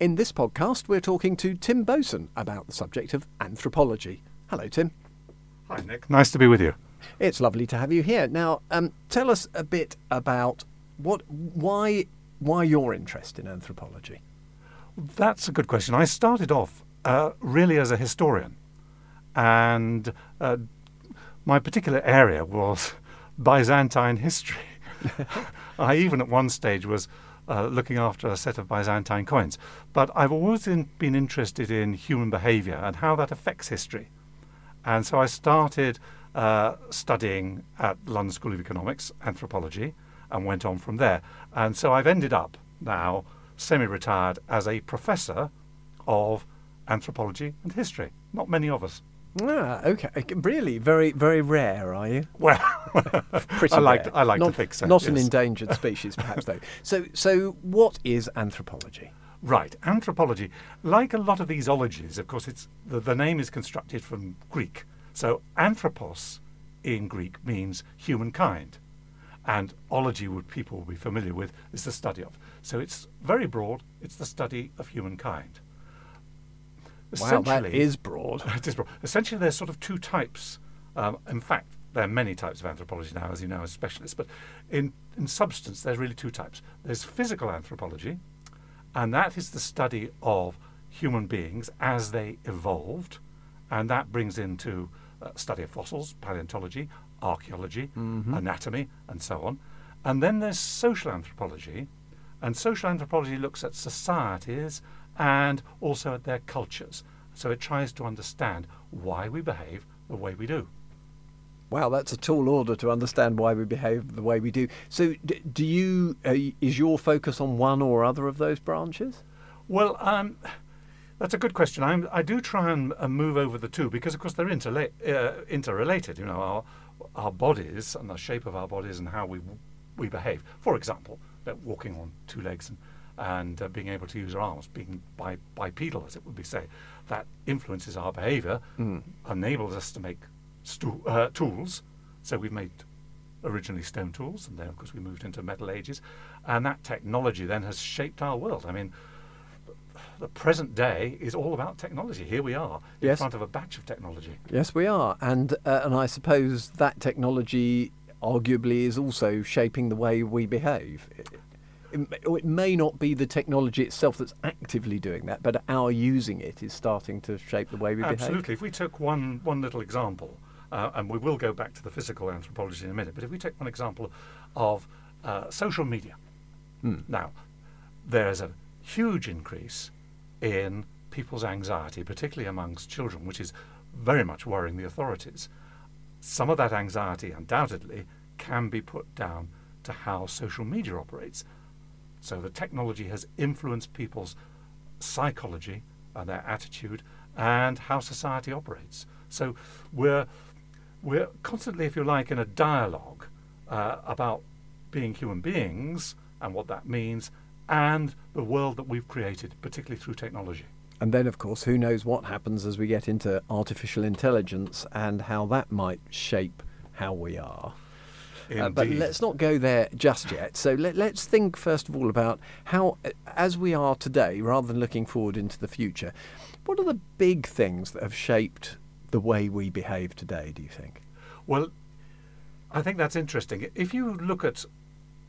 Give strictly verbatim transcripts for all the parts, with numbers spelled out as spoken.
In this podcast, we're talking to Tim Boatswain about the subject of anthropology. Hello, Tim. Hi, Nick. Nice to be with you. It's lovely to have you here. Now, um, tell us a bit about what, why, why your interest in anthropology. That's a good question. I started off uh, really as a historian, and uh, my particular area was Byzantine history. I even at one stage was uh, looking after a set of Byzantine coins. But I've always in, been interested in human behaviour and how that affects history. And so I started uh, studying at London School of Economics, anthropology, and went on from there. And so I've ended up now semi-retired as a professor of anthropology and history. Not many of us. Ah, okay. Really, very, very rare, are you? Well, pretty I like rare. To, I like not, to think so. Not yes. An endangered species, perhaps, though. So, so what is anthropology? Right, anthropology, like a lot of these ologies, of course, it's the, the name is constructed from Greek. So, anthropos in Greek means humankind, and ology, would people will be familiar with, is the study of. So, it's very broad. It's the study of humankind. Wow, that is broad. It is broad. Essentially, there's sort of two types. Um, in fact, there are many types of anthropology now, as you know, as specialists. But in, in substance, there's really two types. There's physical anthropology, and that is the study of human beings as they evolved. And that brings into uh, study of fossils, paleontology, archaeology, mm-hmm. anatomy, and so on. And then there's social anthropology. And social anthropology looks at societies and also at their cultures. So it tries to understand why we behave the way we do. Wow, that's a tall order to understand why we behave the way we do. So d- do you, uh, is your focus on one or other of those branches? Well, um, that's a good question. I'm, I do try and uh, move over the two because, of course, they're interla- uh, interrelated. You know, our our bodies and the shape of our bodies and how we we behave. For example, that walking on two legs and and uh, being able to use our arms, being bi- bipedal, as it would be said, that influences our behaviour, mm. enables us to make stu- uh, tools. So we've made originally stone tools, and then, of course, we moved into metal ages. And that technology then has shaped our world. I mean, the present day is all about technology. Here we are in yes. front of a batch of technology. Yes, we are. And uh, and I suppose that technology arguably is also shaping the way we behave. It, It may not be the technology itself that's actively doing that, but our using it is starting to shape the way we behave. Absolutely. If we took one one little example, uh, and we will go back to the physical anthropology in a minute, but if we take one example of uh, social media. Hmm. Now, there is a huge increase in people's anxiety, particularly amongst children, which is very much worrying the authorities. Some of that anxiety, undoubtedly, can be put down to how social media operates. So the technology has influenced people's psychology and their attitude and how society operates. So we're we're constantly, if you like, in a dialogue uh, about being human beings and what that means and the world that we've created, particularly through technology. And then, of course, who knows what happens as we get into artificial intelligence and how that might shape how we are. Uh, but let's not go there just yet. So let, let's think first of all about how, as we are today, rather than looking forward into the future, what are the big things that have shaped the way we behave today, do you think? Well, I think that's interesting. If you look at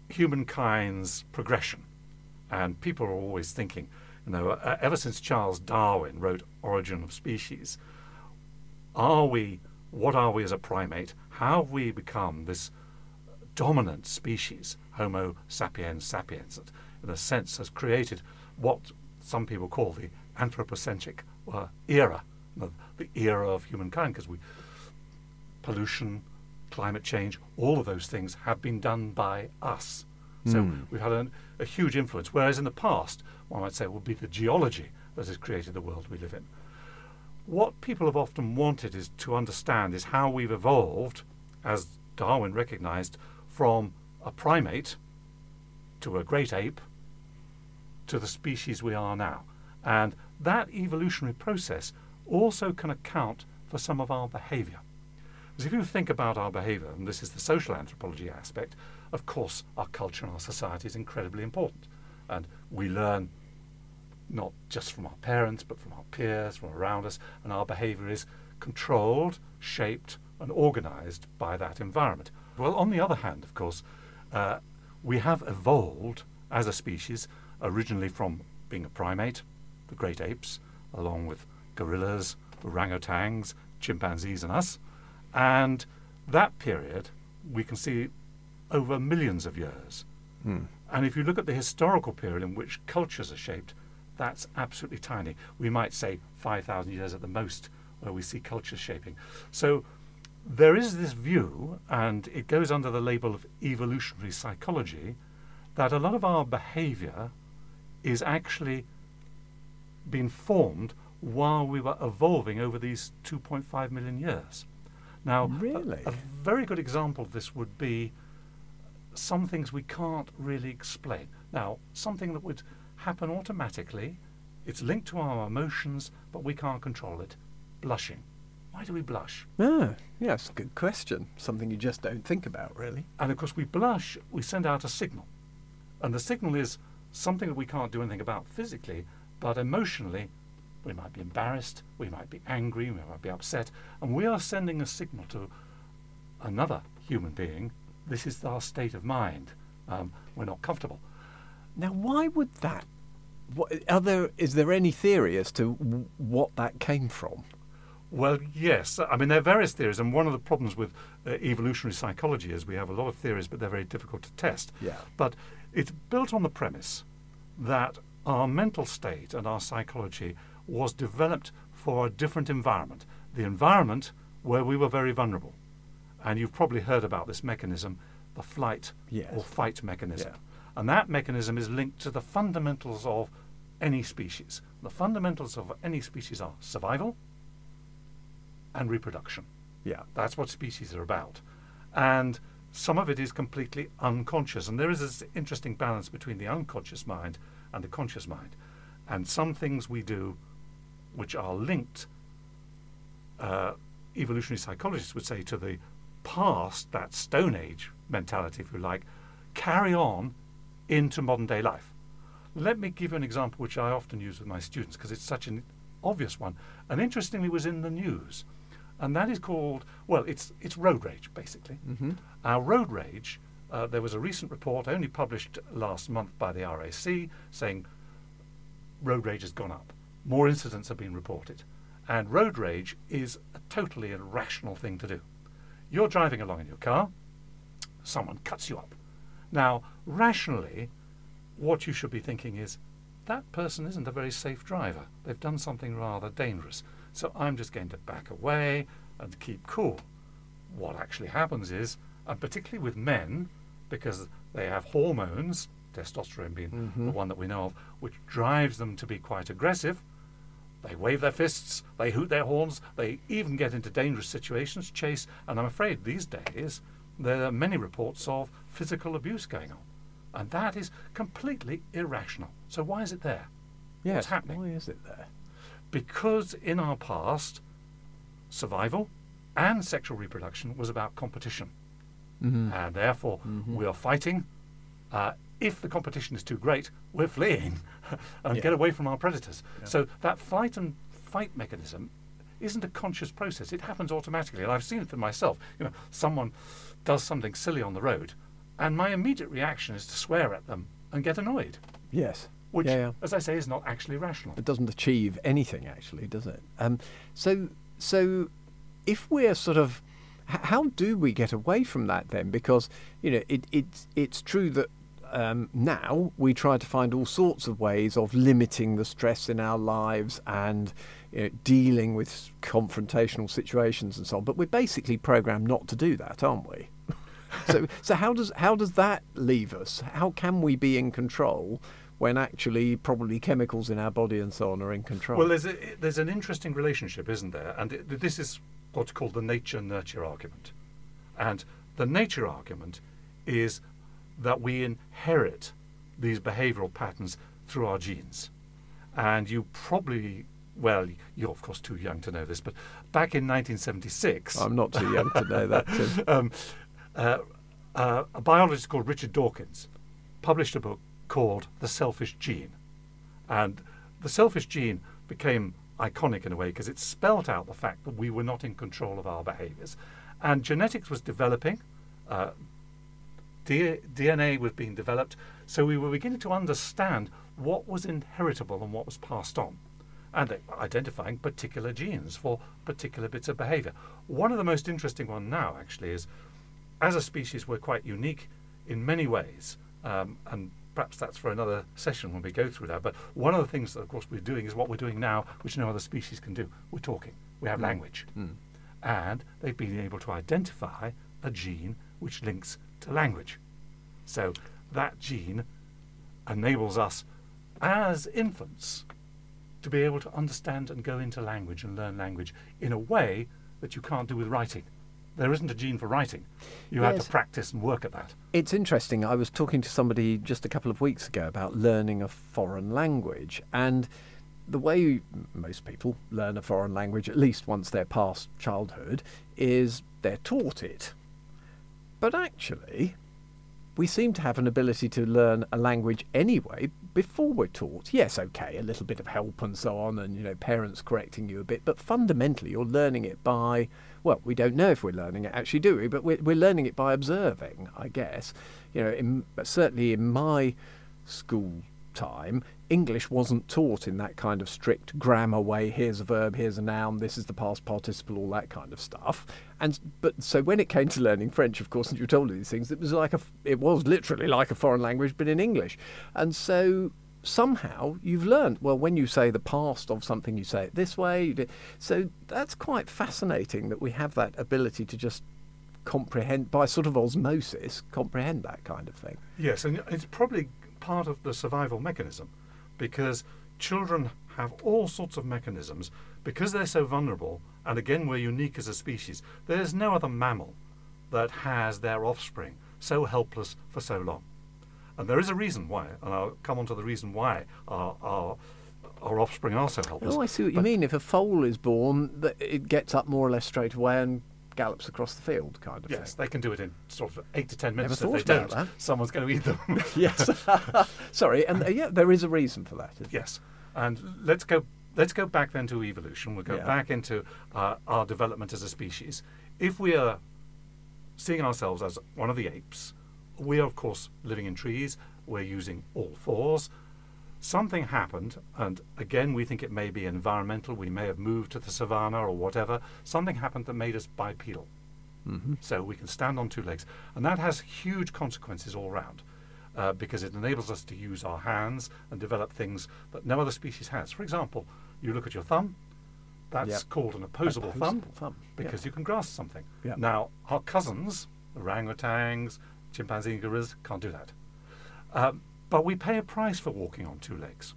humankind's progression, and people are always thinking, you know, uh, ever since Charles Darwin wrote Origin of Species, are we, what are we as a primate? How have we become this dominant species, Homo sapiens sapiens, that in a sense has created what some people call the anthropocentric uh, era, the era of humankind, because we, pollution, climate change, all of those things have been done by us. Mm. So we've had an, a huge influence, whereas in the past, one might say it would be the geology that has created the world we live in. What people have often wanted is to understand is how we've evolved, as Darwin recognised, from a primate to a great ape to the species we are now. And that evolutionary process also can account for some of our behaviour. Because if you think about our behaviour, and this is the social anthropology aspect, of course our culture and our society is incredibly important. And we learn not just from our parents, but from our peers, from around us, and our behaviour is controlled, shaped and organised by that environment. Well, on the other hand, of course, uh, we have evolved as a species originally from being a primate, the great apes, along with gorillas, orangutans, chimpanzees and us, and that period we can see over millions of years. Hmm. And if you look at the historical period in which cultures are shaped, that's absolutely tiny. We might say five thousand years at the most where we see culture shaping. So there is this view, and it goes under the label of evolutionary psychology, that a lot of our behaviour is actually being formed while we were evolving over these two point five million years. Now, really? a, a very good example of this would be some things we can't really explain. Now, something that would happen automatically, it's linked to our emotions, but we can't control it. Blushing. Why do we blush? Oh, yeah, it's a good question. Something you just don't think about, really. And of course, we blush, we send out a signal. And the signal is something that we can't do anything about physically, but emotionally, we might be embarrassed, we might be angry, we might be upset, and we are sending a signal to another human being. This is our state of mind. Um, we're not comfortable. Now, why would that? What, are there, is there any theory as to w- what that came from? Well, yes. I mean, there are various theories, and one of the problems with uh, evolutionary psychology is we have a lot of theories, but they're very difficult to test. Yeah. But it's built on the premise that our mental state and our psychology was developed for a different environment, the environment where we were very vulnerable. And you've probably heard about this mechanism, the flight yes. or fight mechanism. Yeah. And that mechanism is linked to the fundamentals of any species. The fundamentals of any species are survival and reproduction. Yeah, that's what species are about. And some of it is completely unconscious. And there is this interesting balance between the unconscious mind and the conscious mind. And some things we do which are linked, uh, evolutionary psychologists would say, to the past, that Stone Age mentality, if you like, carry on into modern day life. Let me give you an example which I often use with my students because it's such an obvious one, and interestingly was in the news, and that is called, well, it's it's road rage, basically. Mm-hmm. Our road rage, uh, there was a recent report only published last month by the R A C saying road rage has gone up. More incidents have been reported. And road rage is a totally irrational thing to do. You're driving along in your car, someone cuts you up. Now, rationally, what you should be thinking is, that person isn't a very safe driver. They've done something rather dangerous. So I'm just going to back away and keep cool. What actually happens is, and particularly with men, because they have hormones, testosterone being mm-hmm. the one that we know of, which drives them to be quite aggressive, they wave their fists, they hoot their horns, they even get into dangerous situations, chase, and I'm afraid these days there are many reports of physical abuse going on. And that is completely irrational. So why is it there? Yes. What's happening? Why is it there? Because in our past, survival and sexual reproduction was about competition. Mm-hmm. And therefore, mm-hmm. we are fighting. Uh, if the competition is too great, we're fleeing and yeah. get away from our predators. Yeah. So that fight and fight mechanism isn't a conscious process. It happens automatically. And I've seen it for myself. You know, someone does something silly on the road, and my immediate reaction is to swear at them and get annoyed. Yes. Which, yeah, yeah. as I say, is not actually rational. It doesn't achieve anything, actually, does it? Um, so, so if we're sort of... H- how do we get away from that, then? Because, you know, it, it's, it's true that Um, now we try to find all sorts of ways of limiting the stress in our lives and you know, dealing with confrontational situations and so on. But we're basically programmed not to do that, aren't we? so, so how does how does that leave us? How can we be in control when actually probably chemicals in our body and so on are in control? Well, there's a, there's an interesting relationship, isn't there? And it, this is what's called the nature-nurture argument. And the nature argument is that we inherit these behavioural patterns through our genes. And you probably, well, you're of course too young to know this, but back in nineteen seventy-six... I'm not too young to know that, Tim. um, uh, uh, a biologist called Richard Dawkins published a book called The Selfish Gene. And the selfish gene became iconic in a way because it spelt out the fact that we were not in control of our behaviors. And genetics was developing, uh, D N A was being developed, so we were beginning to understand what was inheritable and what was passed on, and identifying particular genes for particular bits of behavior. One of the most interesting one now actually is, as a species, we're quite unique in many ways, um, and perhaps that's for another session when we go through that. But one of the things that, of course, we're doing is what we're doing now, which no other species can do. We're talking. We have mm. language. Mm. And they've been able to identify a gene which links to language. So that gene enables us as infants to be able to understand and go into language and learn language in a way that you can't do with writing. There isn't a gene for writing. You yes. had to practice and work at that. It's interesting. I was talking to somebody just a couple of weeks ago about learning a foreign language, and the way most people learn a foreign language, at least once they're past childhood, is they're taught it. But actually, we seem to have an ability to learn a language anyway before we're taught. Yes, okay, a little bit of help and so on, and, you know, parents correcting you a bit, but fundamentally you're learning it by, well, we don't know if we're learning it actually, do we? But we're, we're learning it by observing, I guess. You know, in, certainly in my school time, English wasn't taught in that kind of strict grammar way. Here's a verb, here's a noun, this is the past participle, all that kind of stuff. And but so when it came to learning French, of course, and you told these things, it was like a, it was literally like a foreign language, but in English. And so somehow you've learned, well, when you say the past of something, you say it this way. So that's quite fascinating that we have that ability to just comprehend, by sort of osmosis, comprehend that kind of thing. Yes, and it's probably part of the survival mechanism, because children have all sorts of mechanisms because they're so vulnerable, and again we're unique as a species. There's no other mammal that has their offspring so helpless for so long. And there is a reason why, and I'll come on to the reason why our, our, our offspring are so helpless. Oh, I see what but you mean. If a foal is born, it gets up more or less straight away and gallops across the field, kind of yes, thing. Yes, they can do it in sort of eight to ten minutes. Never if they don't, that. Someone's going to eat them. Yes. Sorry, and uh, yeah, there is a reason for that. Yes, and let's go. Let's go back then to evolution. We'll go yeah. back into uh, our development as a species. If we are seeing ourselves as one of the apes, we are of course living in trees. We're using all fours. Something happened, and again, we think it may be environmental. We may have moved to the savannah or whatever. Something happened that made us bipedal. Mm-hmm. So we can stand on two legs. And that has huge consequences all around, uh, because it enables us to use our hands and develop things that no other species has. For example, you look at your thumb. That's yep. called an opposable, opposable thumb, thumb. because yep. you can grasp something. Yep. Now, our cousins, orangutans, chimpanzee, gorillas, can't do that. Um, But we pay a price for walking on two legs.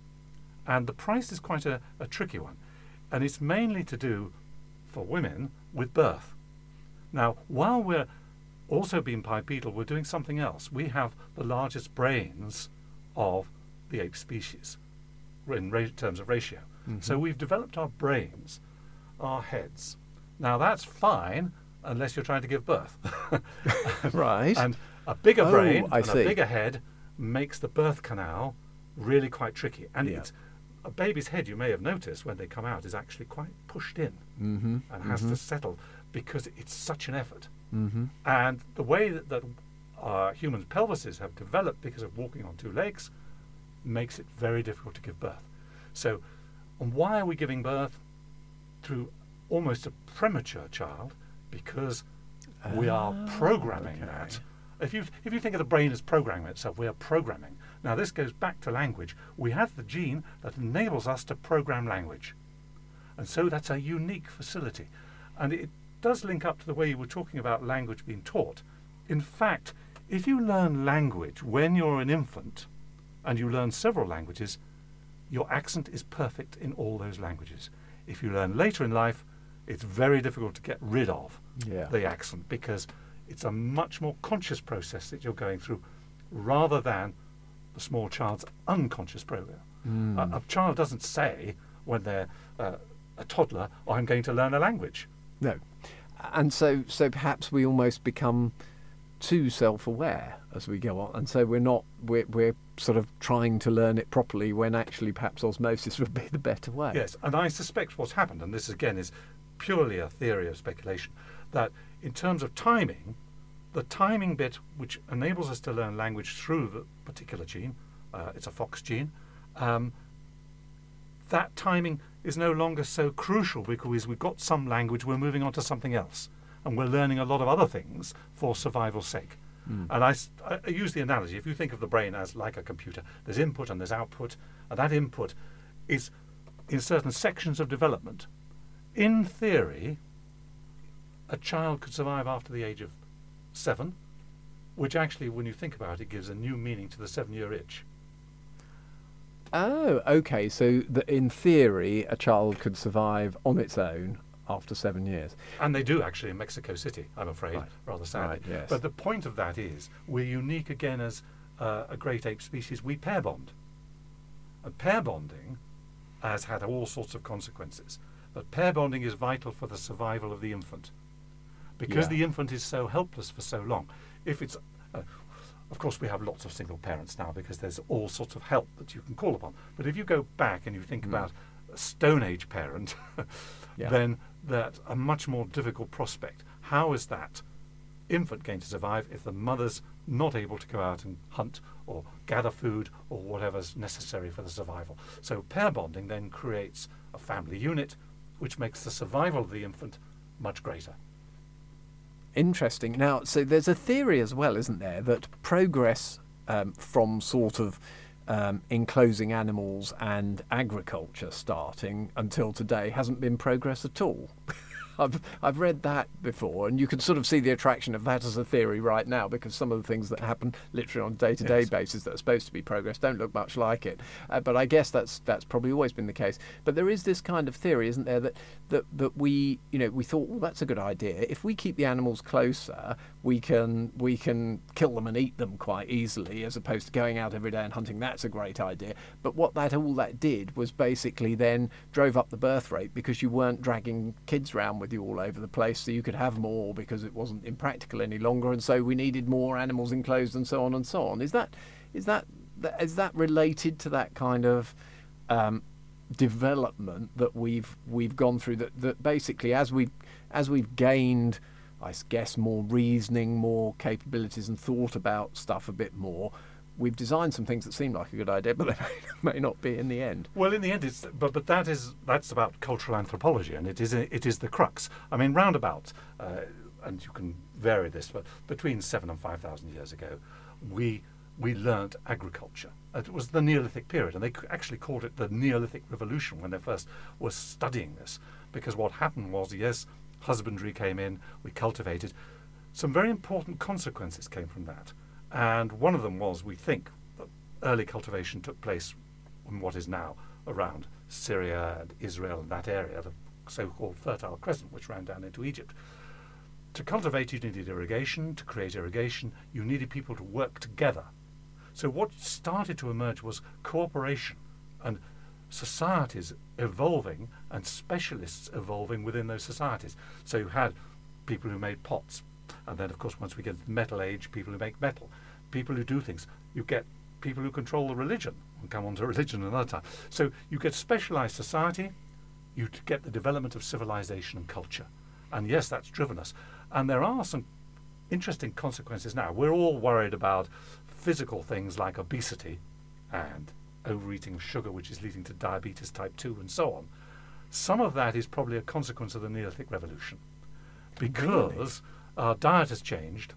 And the price is quite a, a tricky one. And it's mainly to do, for women, with birth. Now, while we're also being bipedal, we're doing something else. We have the largest brains of the ape species in ra- terms of ratio. Mm-hmm. So we've developed our brains, our heads. Now, that's fine unless you're trying to give birth. Right. And a bigger oh, brain I and see. a bigger head makes the birth canal really quite tricky. And yeah. it's, a baby's head, you may have noticed, when they come out, is actually quite pushed in mm-hmm. and mm-hmm. has to settle because it's such an effort. Mm-hmm. And the way that, that uh, humans' pelvises have developed because of walking on two legs makes it very difficult to give birth. So, and why are we giving birth through almost a premature child? Because oh, we are programming okay. that. If you if you think of the brain as programming itself, we are programming. Now, this goes back to language. We have the gene that enables us to program language. And so that's a unique facility. And it does link up to the way you were talking about language being taught. In fact, if you learn language when you're an infant and you learn several languages, your accent is perfect in all those languages. If you learn later in life, it's very difficult to get rid of yeah. the accent, because it's a much more conscious process that you're going through rather than the small child's unconscious program. Mm. A, a child doesn't say when they're uh, a toddler, oh, I'm going to learn a language. No. And so so perhaps we almost become too self-aware as we go on, and so we're not we're, we're sort of trying to learn it properly when actually perhaps osmosis would be the better way. Yes, and I suspect what's happened, and this again is purely a theory of speculation, that in terms of timing, the timing bit which enables us to learn language through the particular gene, uh, it's a Fox gene, um, that timing is no longer so crucial because we've got some language, we're moving on to something else, and we're learning a lot of other things for survival's sake. Mm. And I, I use the analogy, if you think of the brain as like a computer, there's input and there's output, and that input is in certain sections of development. In theory, a child could survive after the age of seven, which actually, when you think about it, gives a new meaning to the seven-year itch. Oh, okay, so the, in theory, a child could survive on its own after seven years. And they do, actually, in Mexico City, I'm afraid, right. rather sadly. Right, yes. But the point of that is, we're unique again as uh, a great ape species. We pair bond. And pair bonding has had all sorts of consequences. But pair bonding is vital for the survival of the infant. Because yeah. the infant is so helpless for so long. If it's, uh, of course, we have lots of single parents now because there's all sorts of help that you can call upon. But if you go back and you think mm. about a Stone Age parent, yeah. then that's a much more difficult prospect. How is that infant going to survive if the mother's not able to go out and hunt or gather food or whatever's necessary for the survival? So pair bonding then creates a family unit, which makes the survival of the infant much greater. Interesting. Now, so there's a theory as well, isn't there, that progress um, from sort of um, enclosing animals and agriculture starting until today hasn't been progress at all. I've I've read that before, and you can sort of see the attraction of that as a theory right now, because some of the things that happen literally on a day-to-day yes. basis that are supposed to be progress don't look much like it. Uh, but I guess that's that's probably always been the case. But there is this kind of theory, isn't there, that that that we you know we thought, well, that's a good idea. If we keep the animals closer, we can we can kill them and eat them quite easily, as opposed to going out every day and hunting. That's a great idea. But what that all that did was basically then drove up the birth rate, because you weren't dragging kids round with you all over the place, so you could have more because it wasn't impractical any longer, and so we needed more animals enclosed and so on and so on. Is that is that is that related to that kind of um, development that we've we've gone through? That that basically as we as we've gained, I guess, more reasoning, more capabilities, and thought about stuff a bit more, we've designed some things that seem like a good idea, but they may not be in the end. Well, in the end, it's but but that is that's about cultural anthropology, and it is it is the crux. I mean, roundabout, uh, and you can vary this, but between seven and five thousand years ago, we we learnt agriculture. It was the Neolithic period, and they actually called it the Neolithic Revolution when they first were studying this, because what happened was, yes, husbandry came in, we cultivated. Some very important consequences came from that. And one of them was, we think, that early cultivation took place in what is now around Syria and Israel and that area, the so-called Fertile Crescent, which ran down into Egypt. To cultivate, you needed irrigation. To create irrigation, you needed people to work together. So what started to emerge was cooperation and societies evolving and specialists evolving within those societies. So you had people who made pots, and then, of course, once we get to the metal age, people who make metal, people who do things. You get people who control the religion. We'll come on to religion another time. So you get specialised society, you get the development of civilisation and culture. And, yes, that's driven us. And there are some interesting consequences now. We're all worried about physical things like obesity and overeating of sugar, which is leading to diabetes type two and so on. Some of that is probably a consequence of the Neolithic Revolution, because... Really? Our diet has changed.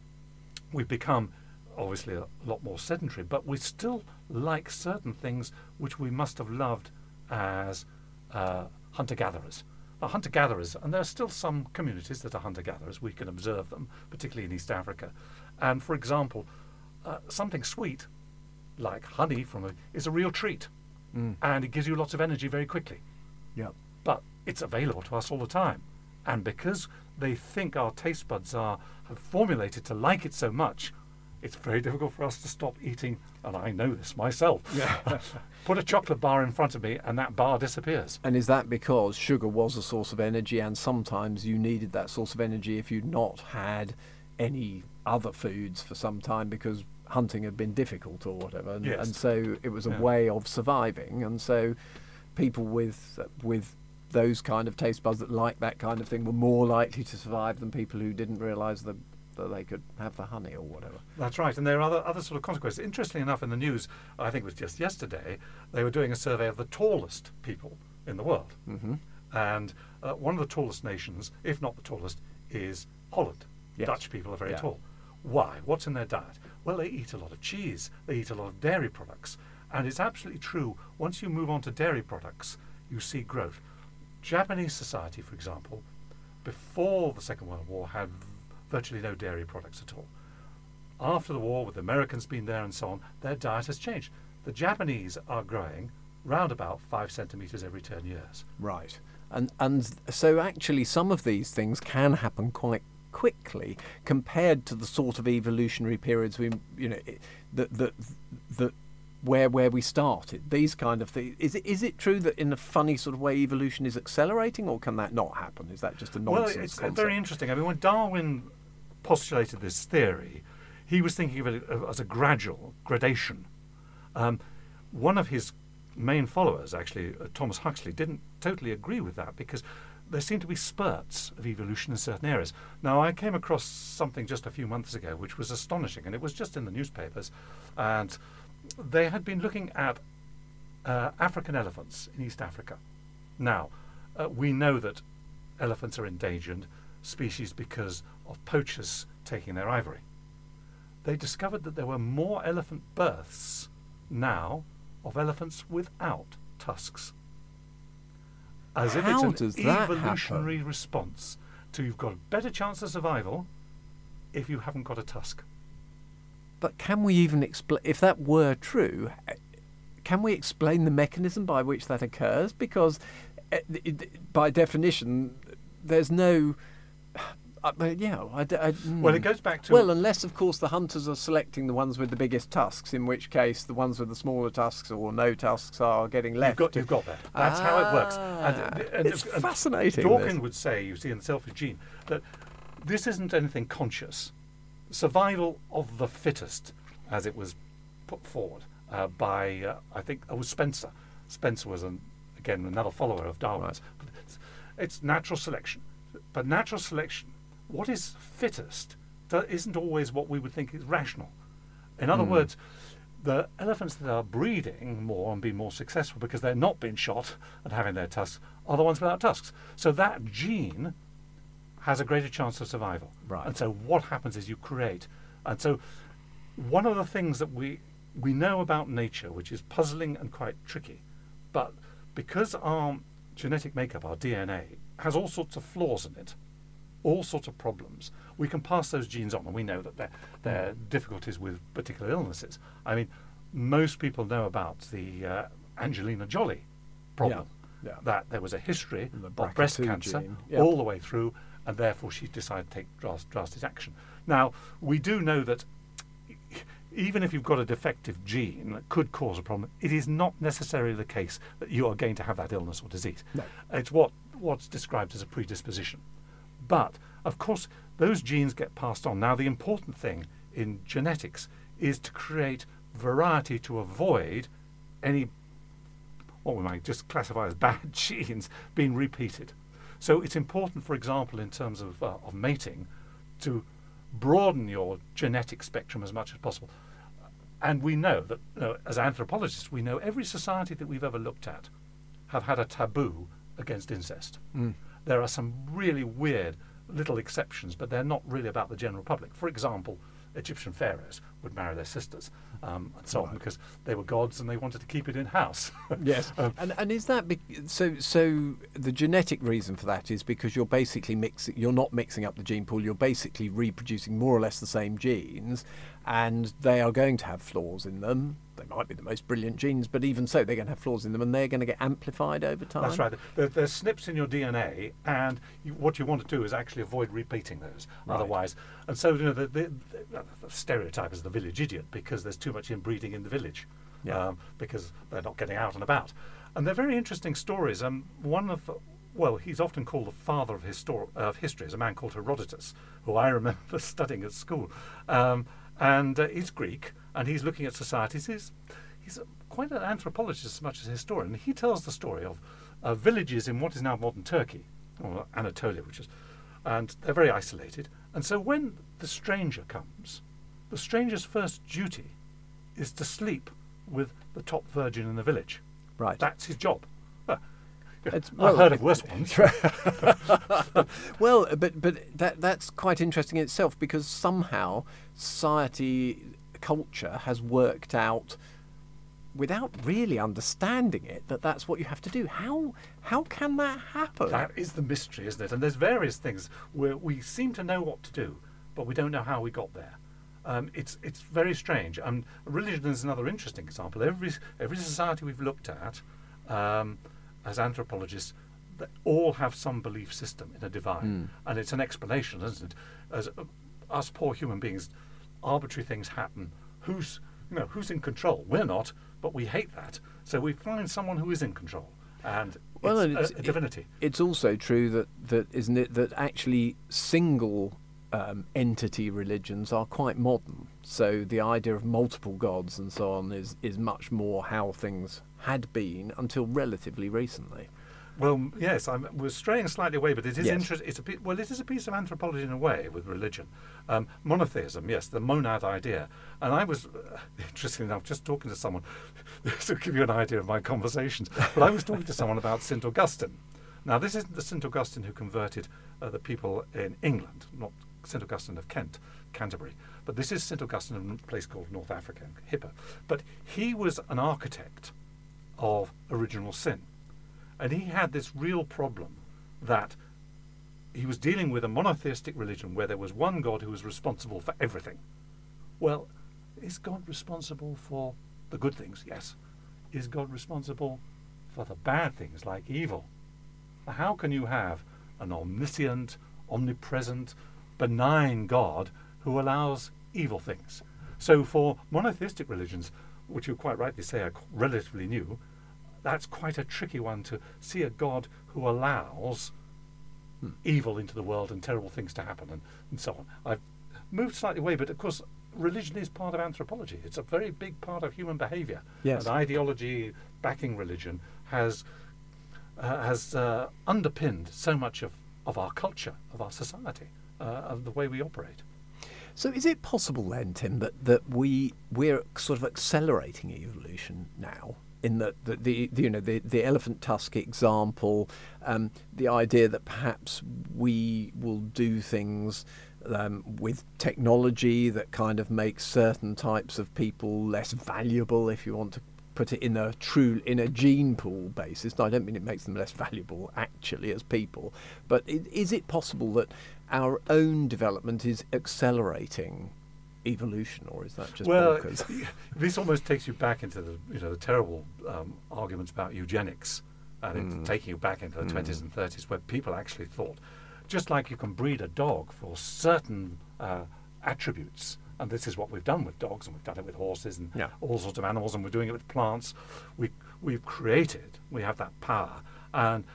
We've become, obviously, a lot more sedentary, but we still like certain things which we must have loved as uh, hunter-gatherers. Now, hunter-gatherers, and there are still some communities that are hunter-gatherers. We can observe them, particularly in East Africa. And, for example, uh, something sweet, like honey, from a, is a real treat. Mm. And it gives you lots of energy very quickly. Yep. But it's available to us all the time. And because they think our taste buds are have formulated to like it so much, it's very difficult for us to stop eating, and I know this myself. Yeah. Put a chocolate bar in front of me and that bar disappears. And is that because sugar was a source of energy, and sometimes you needed that source of energy if you'd not had any other foods for some time because hunting had been difficult or whatever, and, yes. and so it was a yeah. way of surviving. And so people with with those kind of taste buds that like that kind of thing were more likely to survive than people who didn't realise that that they could have the honey or whatever. That's right, and there are other other sort of consequences. Interestingly enough, in the news, I think it was just yesterday, they were doing a survey of the tallest people in the world, mm-hmm. and uh, one of the tallest nations, if not the tallest, is Holland. Yes. Dutch people are very yeah. tall. Why? What's in their diet? Well, they eat a lot of cheese, they eat a lot of dairy products, and it's absolutely true, once you move on to dairy products, you see growth. Japanese society, for example, before the Second World War had virtually no dairy products at all. After the war, with the Americans being there and so on, their diet has changed. The Japanese are growing round about five centimetres every ten years. Right. And and so actually some of these things can happen quite quickly compared to the sort of evolutionary periods we, you know, that that that where where we started. These kind of things. Is it is it true that in a funny sort of way evolution is accelerating, or can that not happen? Is that just a nonsense? Well, it's concept? Very interesting. I mean, when Darwin postulated this theory, he was thinking of it as a gradual gradation. Um, one of his main followers, actually, uh, Thomas Huxley, didn't totally agree with that because there seem to be spurts of evolution in certain areas. Now, I came across something just a few months ago which was astonishing, and it was just in the newspapers, and they had been looking at uh, African elephants in East Africa. Now, uh, we know that elephants are endangered species because of poachers taking their ivory. They discovered that there were more elephant births now of elephants without tusks. As How if it's an does that evolutionary happen? Response to you've got a better chance of survival if you haven't got a tusk. But can we even explain, if that were true, can we explain the mechanism by which that occurs? Because uh, it, by definition, there's no... Uh, but yeah, I, I, mm. Well, it goes back to... Well, unless, of course, the hunters are selecting the ones with the biggest tusks, in which case the ones with the smaller tusks or no tusks are getting left. You've got, you've got that. That's ah, how it works. And, and, it's and fascinating. Dawkins would say, you see, in The Selfish Gene, that this isn't anything conscious. Survival of the fittest, as it was put forward uh, by, uh, I think, it was Spencer. Spencer was, an, again, another follower of Darwin's. Right. It's, it's natural selection. But natural selection, what is fittest that isn't always what we would think is rational. In other mm. words, the elephants that are breeding more and being more successful because they're not being shot and having their tusks are the ones without tusks. So that gene has a greater chance of survival. Right. And so what happens is you create. And so one of the things that we we know about nature, which is puzzling and quite tricky, but because our genetic makeup, our D N A, has all sorts of flaws in it, all sorts of problems. We can pass those genes on, and we know that there there are difficulties with particular illnesses. I mean, most people know about the uh, Angelina Jolie problem, yeah, yeah. that there was a history of breast cancer yep. all the way through, and therefore she decided to take dras- drastic action. Now, we do know that even if you've got a defective gene that could cause a problem, it is not necessarily the case that you are going to have that illness or disease. No. It's what what's described as a predisposition. But, of course, those genes get passed on. Now, the important thing in genetics is to create variety to avoid any, what we might just classify as bad genes, being repeated. So it's important, for example, in terms of, uh, of mating, to broaden your genetic spectrum as much as possible. And we know that, you know, as anthropologists, we know every society that we've ever looked at have had a taboo against incest. Mm. There are some really weird little exceptions, but they're not really about the general public. For example, Egyptian pharaohs would marry their sisters um, and so right. on because they were gods and they wanted to keep it in-house. Yes. um, and and is that... Be- so so the genetic reason for that is because you're basically mixing... You're not mixing up the gene pool. You're basically reproducing more or less the same genes, and they are going to have flaws in them. They might be the most brilliant genes, but even so, they're going to have flaws in them, and they're going to get amplified over time. That's right. There, there's snips in your D N A, and you, what you want to do is actually avoid repeating those. Right. Otherwise, and so you know the, the, the stereotype is the village idiot because there's too much inbreeding in the village, yeah. um, because they're not getting out and about. And they're very interesting stories. Um, one of well, he's often called the father of, histor- of history, is a man called Herodotus, who I remember studying at school. Um, and uh, he's Greek, and he's looking at societies. He's, he's quite an anthropologist as much as a historian. He tells the story of uh, villages in what is now modern Turkey, or Anatolia, which is, and they're very isolated. And so when the stranger comes, the stranger's first duty is to sleep with the top virgin in the village. Right. That's his job. It's, well, I've heard of worse ones. Well, but but that that's quite interesting in itself, because somehow society, culture has worked out, without really understanding it, that that's what you have to do. How how can that happen? That is the mystery, isn't it? And there's various things where we seem to know what to do, but we don't know how we got there. Um, it's it's very strange. And religion is another interesting example. Every every society we've looked at. Um, As anthropologists, they all have some belief system in a divine, mm. and it's an explanation, isn't it? As uh, us poor human beings, arbitrary things happen. Who's you know who's in control? We're not, but we hate that, so we find someone who is in control, and well, it's, and it's a, a divinity. It, it's also true that that isn't it that actually single um, entity religions are quite modern. So the idea of multiple gods and so on is is much more how things had been until relatively recently. Well, yes, I'm, we're straying slightly away, but it is yes. interesting. It's a bit, well, it is a piece of anthropology in a way with religion. Um, monotheism, yes, the monad idea. And I was, uh, interestingly enough, just talking to someone, this will give you an idea of my conversations, but I was talking to someone about Saint Augustine. Now, this isn't the Saint Augustine who converted uh, the people in England, not Saint Augustine of Kent, Canterbury, but this is Saint Augustine of a place called North Africa, Hippo. But he was an architect of original sin, and he had this real problem that he was dealing with a monotheistic religion where there was one God who was responsible for everything. Well, is God responsible for the good things? Yes. Is God responsible for the bad things like evil? How can you have an omniscient, omnipresent, benign God who allows evil things? So for monotheistic religions, which you quite rightly say are relatively new, that's quite a tricky one, to see a God who allows hmm. evil into the world and terrible things to happen and, and so on. I've moved slightly away, but of course religion is part of anthropology. It's a very big part of human behaviour. Yes. And ideology backing religion has uh, has uh, underpinned so much of, of our culture, of our society, uh, of the way we operate. So is it possible then, Tim, that, that we we're sort of accelerating evolution now? In that the, the, the you know the, the elephant tusk example, um, the idea that perhaps we will do things um, with technology that kind of makes certain types of people less valuable, if you want to put it in a true in a gene pool basis. No, I don't mean it makes them less valuable actually as people, but it, is it possible that our own development is accelerating evolution, or is that just well? This almost takes you back into the you know the terrible um, arguments about eugenics, and mm. it's taking you back into the twenties mm. and thirties, where people actually thought, just like you can breed a dog for certain uh, attributes. And this is what we've done with dogs, and we've done it with horses and yeah. all sorts of animals, and we're doing it with plants. We, we've created, we have that power. And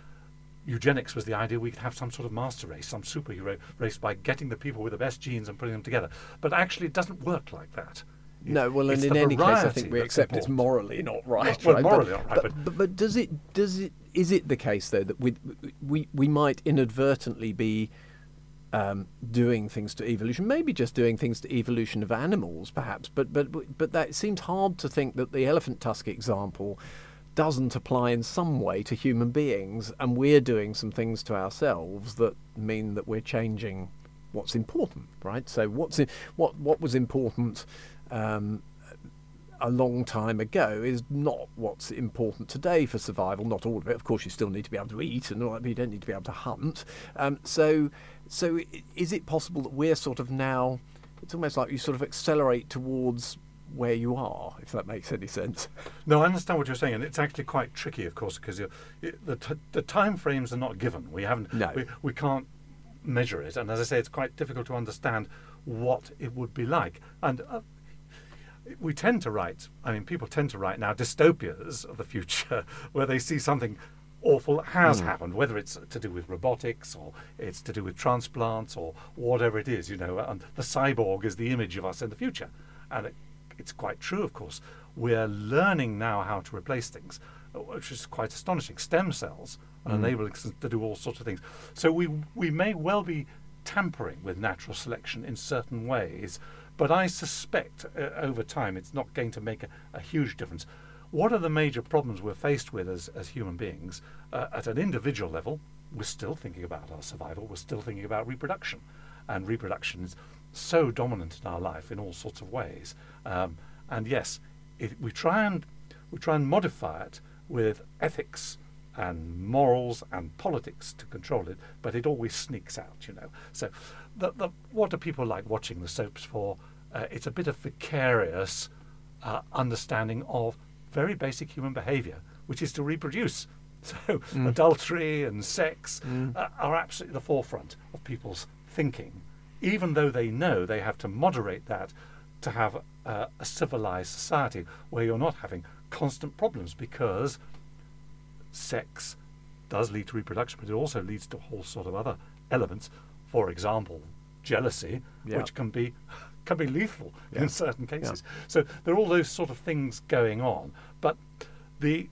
eugenics was the idea we could have some sort of master race, some superhero race, by getting the people with the best genes and putting them together. But actually it doesn't work like that. It, no, well, and in any case, I think we accept important. It's morally not right. Well, right? morally but, not right. But, but, but does it, does it, is it the case, though, that we, we, we might inadvertently be Um, doing things to evolution, maybe just doing things to evolution of animals, perhaps, but but but that seems hard to think that the elephant tusk example doesn't apply in some way to human beings, and we're doing some things to ourselves that mean that we're changing what's important, right? So what's in, what what was important um, a long time ago is not what's important today for survival. Not all of it, of course. You still need to be able to eat, and all that, but you don't need to be able to hunt. Um, so. So is it possible that we're sort of now, it's almost like you sort of accelerate towards where you are, if that makes any sense? No, I understand what you're saying, and it's actually quite tricky, of course, because the, t- the time frames are not given. We haven't, no. we, we can't measure it. And as I say, it's quite difficult to understand what it would be like. And uh, we tend to write, I mean, people tend to write now dystopias of the future where they see something awful has mm. happened, whether it's to do with robotics or it's to do with transplants or whatever it is, you know, and the cyborg is the image of us in the future. And it, it's quite true, of course. We're learning now how to replace things, which is quite astonishing. Stem cells are mm. enabling us to do all sorts of things. So we we may well be tampering with natural selection in certain ways, but I suspect uh, over time it's not going to make a, a huge difference. What are the major problems we're faced with as, as human beings? Uh, at an individual level, we're still thinking about our survival. We're still thinking about reproduction. And reproduction is so dominant in our life in all sorts of ways. Um, and yes, it, we try and we try and modify it with ethics and morals and politics to control it, but it always sneaks out, you know. So the, the, what do people like watching the soaps for? Uh, it's a bit of vicarious uh, understanding of very basic human behaviour, which is to reproduce. So mm. adultery and sex mm. uh, are absolutely the forefront of people's thinking, even though they know they have to moderate that to have uh, a civilised society where you're not having constant problems, because sex does lead to reproduction, but it also leads to a whole sort of other elements. For example, jealousy, yeah. which can be can be lethal yeah. in certain cases. Yeah. So there are all those sort of things going on. But the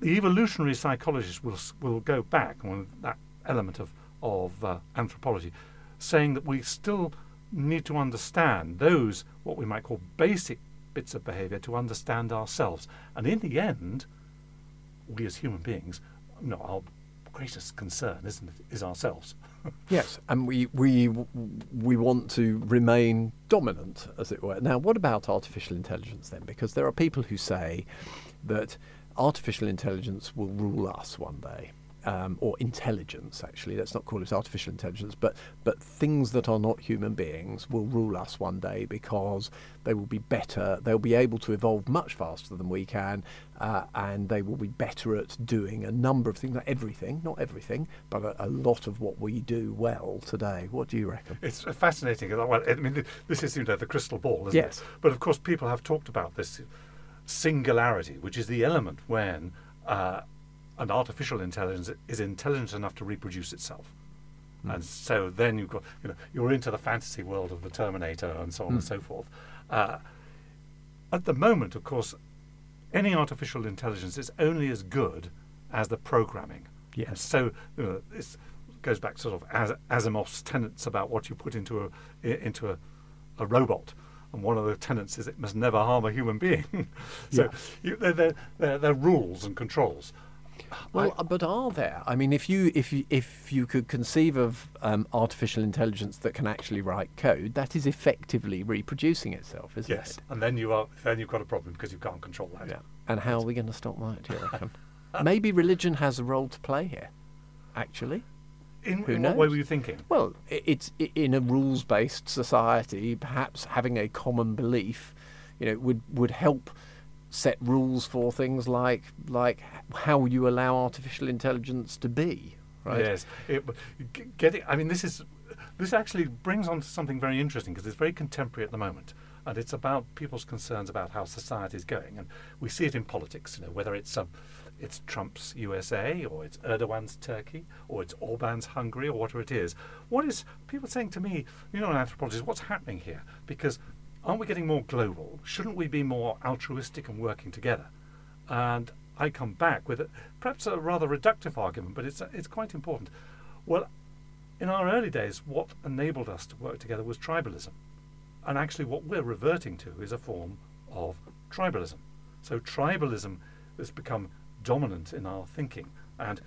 the evolutionary psychologists will will go back on that element of of uh, anthropology, saying that we still need to understand those what we might call basic bits of behaviour to understand ourselves. And in the end, we as human beings, no, our greatest concern, isn't it, is ourselves. Yes, and we we we want to remain dominant, as it were. Now, what about artificial intelligence then? Because there are people who say that artificial intelligence will rule us one day, um, or intelligence, actually. Let's not call it artificial intelligence, but but things that are not human beings will rule us one day because they will be better. They'll be able to evolve much faster than we can, uh, and they will be better at doing a number of things, not everything, not everything, but a, a lot of what we do well today. What do you reckon? It's fascinating. Well, I mean, this is, you know, the crystal ball, isn't yes. it? But of course, people have talked about this singularity, which is the element when uh, an artificial intelligence is intelligent enough to reproduce itself. Mm. And so then you've got, you know, you're into the fantasy world of the Terminator and so on mm. and so forth. Uh, at the moment, of course, any artificial intelligence is only as good as the programming. Yes. So you know, this goes back to sort of Asimov's tenets about what you put into a into a, a robot, and one of the tenets is it must never harm a human being. So yeah. you, they're, they're, they're rules and controls. Well, I, but are there? I mean, if you if you, if you could conceive of um, artificial intelligence that can actually write code, that is effectively reproducing itself, isn't yes. it? Yes, and then you are then you've got a problem because you can't control that. Yeah. And how are we going to stop that, do you reckon? Maybe religion has a role to play here, actually. In, Who in knows? What way were you thinking? Well, it, it's it, in a rules-based society, perhaps having a common belief, you know, would would help set rules for things like like how you allow artificial intelligence to be, right? Yes. It, get it, I mean, this is this actually brings on to something very interesting because it's very contemporary at the moment, and it's about people's concerns about how society is going, and we see it in politics. You know, whether it's um, it's Trump's U S A or it's Erdogan's Turkey or it's Orban's Hungary or whatever it is. What is people saying to me? You know, an anthropologist, what's happening here? Because aren't we getting more global? Shouldn't we be more altruistic and working together? And I come back with a, perhaps a rather reductive argument, but it's it's quite important. Well, in our early days, what enabled us to work together was tribalism. And actually what we're reverting to is a form of tribalism. So tribalism has become dominant in our thinking. And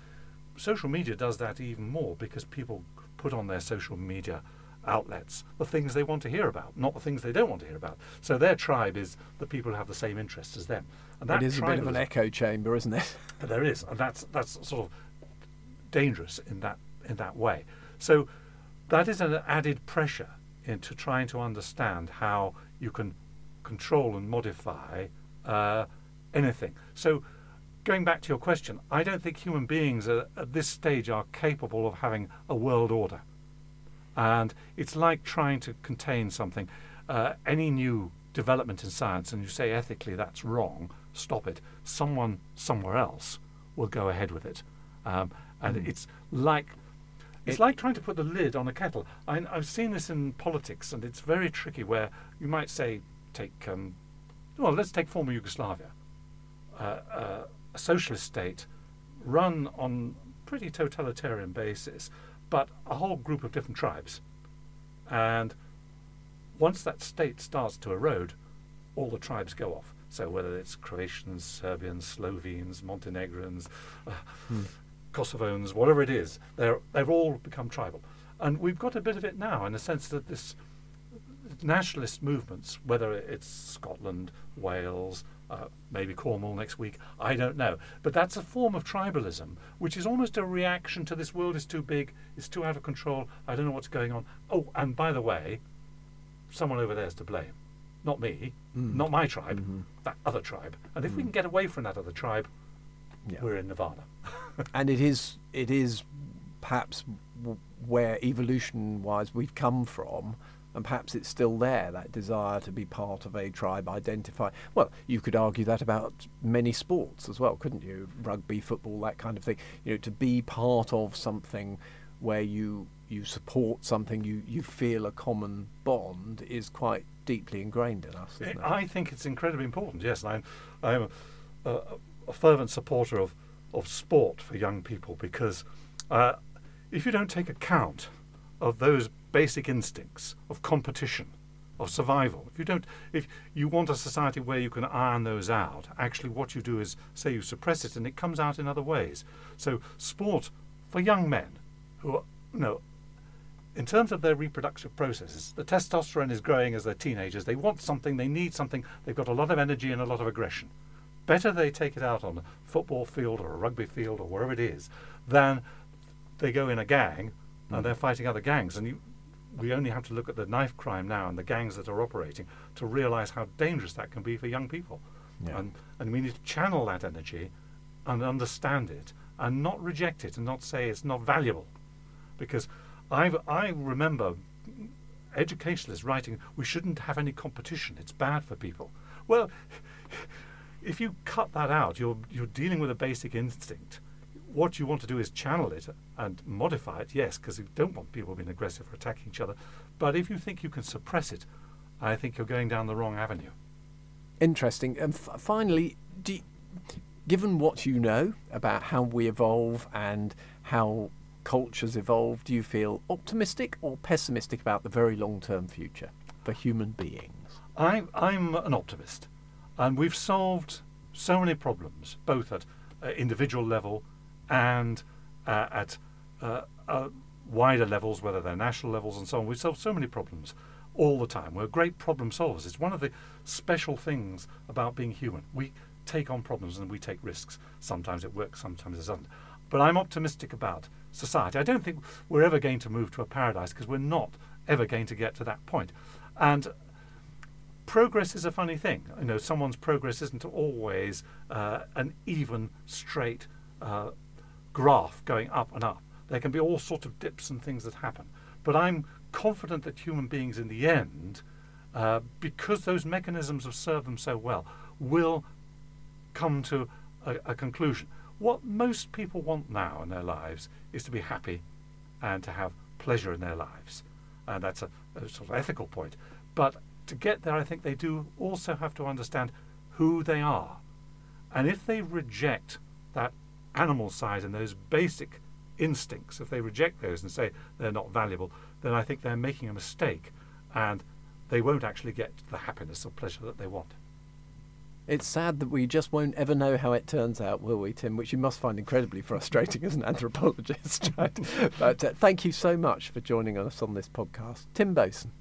social media does that even more because people put on their social media outlets the things they want to hear about, not the things they don't want to hear about. So their tribe is the people who have the same interests as them. And that it is a bit of an echo chamber, isn't it? There is, and that's that's sort of dangerous in that in that way. So that is an added pressure into trying to understand how you can control and modify uh, anything. So going back to your question, I don't think human beings are, at this stage are capable of having a world order. And it's like trying to contain something. Uh, any new development in science, and you say ethically that's wrong, stop it. Someone somewhere else will go ahead with it. Um, and mm. it's like it's it, like trying to put the lid on a kettle. I, I've seen this in politics, and it's very tricky where you might say, take, um, well, let's take former Yugoslavia, uh, uh, a socialist state run on pretty totalitarian basis, but a whole group of different tribes. And once that state starts to erode, all the tribes go off. So whether it's Croatians, Serbians, Slovenes, Montenegrins, uh, hmm. Kosovans, whatever it is, they're, they've all become tribal. And we've got a bit of it now in the sense that this nationalist movements, whether it's Scotland, Wales, uh, maybe Cornwall next week, I don't know. But that's a form of tribalism, which is almost a reaction to this world is too big, it's too out of control, I don't know what's going on. Oh, and by the way, someone over there is to blame. Not me, mm. not my tribe, mm-hmm. that other tribe. And if mm. we can get away from that other tribe, yeah. we're in nirvana. And it is, it is perhaps w- where evolution-wise we've come from, and perhaps it's still there, that desire to be part of a tribe, identify. Well, you could argue that about many sports as well, couldn't you? Rugby, football, that kind of thing. You know, to be part of something where you you support something, you, you feel a common bond is quite deeply ingrained in us, isn't it? I think it's incredibly important, yes. And I'm, I'm a, a, a fervent supporter of, of sport for young people because uh, if you don't take account of those basic instincts of competition, of survival, if you don't, if you want a society where you can iron those out, actually what you do is say you suppress it and it comes out in other ways. So sport for young men who are, you know, in terms of their reproductive processes, the testosterone is growing as they're teenagers. They want something, they need something, they've got a lot of energy and a lot of aggression. Better they take it out on a football field or a rugby field or wherever it is than they go in a gang mm. and they're fighting other gangs. And you, we only have to look at the knife crime now and the gangs that are operating to realise how dangerous that can be for young people. Yeah. And, and we need to channel that energy and understand it and not reject it and not say it's not valuable. Because I've, I remember educationalists writing, we shouldn't have any competition, it's bad for people. Well, if you cut that out, you're you're dealing with a basic instinct. What you want to do is channel it and modify it, yes, because you don't want people being aggressive or attacking each other. But if you think you can suppress it, I think you're going down the wrong avenue. Interesting. And f- finally, do you, given what you know about how we evolve and how cultures evolve, do you feel optimistic or pessimistic about the very long-term future for human beings? I, I'm an optimist, and we've solved so many problems, both at uh, individual level and uh, at uh, uh, wider levels, whether they're national levels and so on. We've solved so many problems all the time. We're great problem solvers. It's one of the special things about being human. We take on problems and we take risks. Sometimes it works, sometimes it doesn't. But I'm optimistic about society. I don't think we're ever going to move to a paradise because we're not ever going to get to that point. And progress is a funny thing. You know, someone's progress isn't always uh, an even, straight uh, graph going up and up. There can be all sorts of dips and things that happen. But I'm confident that human beings in the end, uh, because those mechanisms have served them so well, will come to a, a conclusion. What most people want now in their lives is to be happy and to have pleasure in their lives. And that's a, a sort of ethical point. But to get there, I think they do also have to understand who they are. And if they reject that animal side and those basic instincts, if they reject those and say they're not valuable, then I think they're making a mistake and they won't actually get the happiness or pleasure that they want. It's sad that we just won't ever know how it turns out, will we, Tim? Which you must find incredibly frustrating as an anthropologist, right? But uh, thank you so much for joining us on this podcast. Tim Boatswain.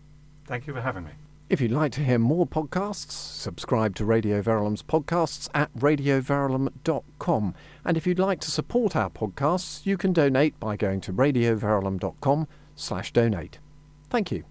Thank you for having me. If you'd like to hear more podcasts, subscribe to Radio Verulam's podcasts at radio verulam dot com. And if you'd like to support our podcasts, you can donate by going to radio verulam dot com slash donate. Thank you.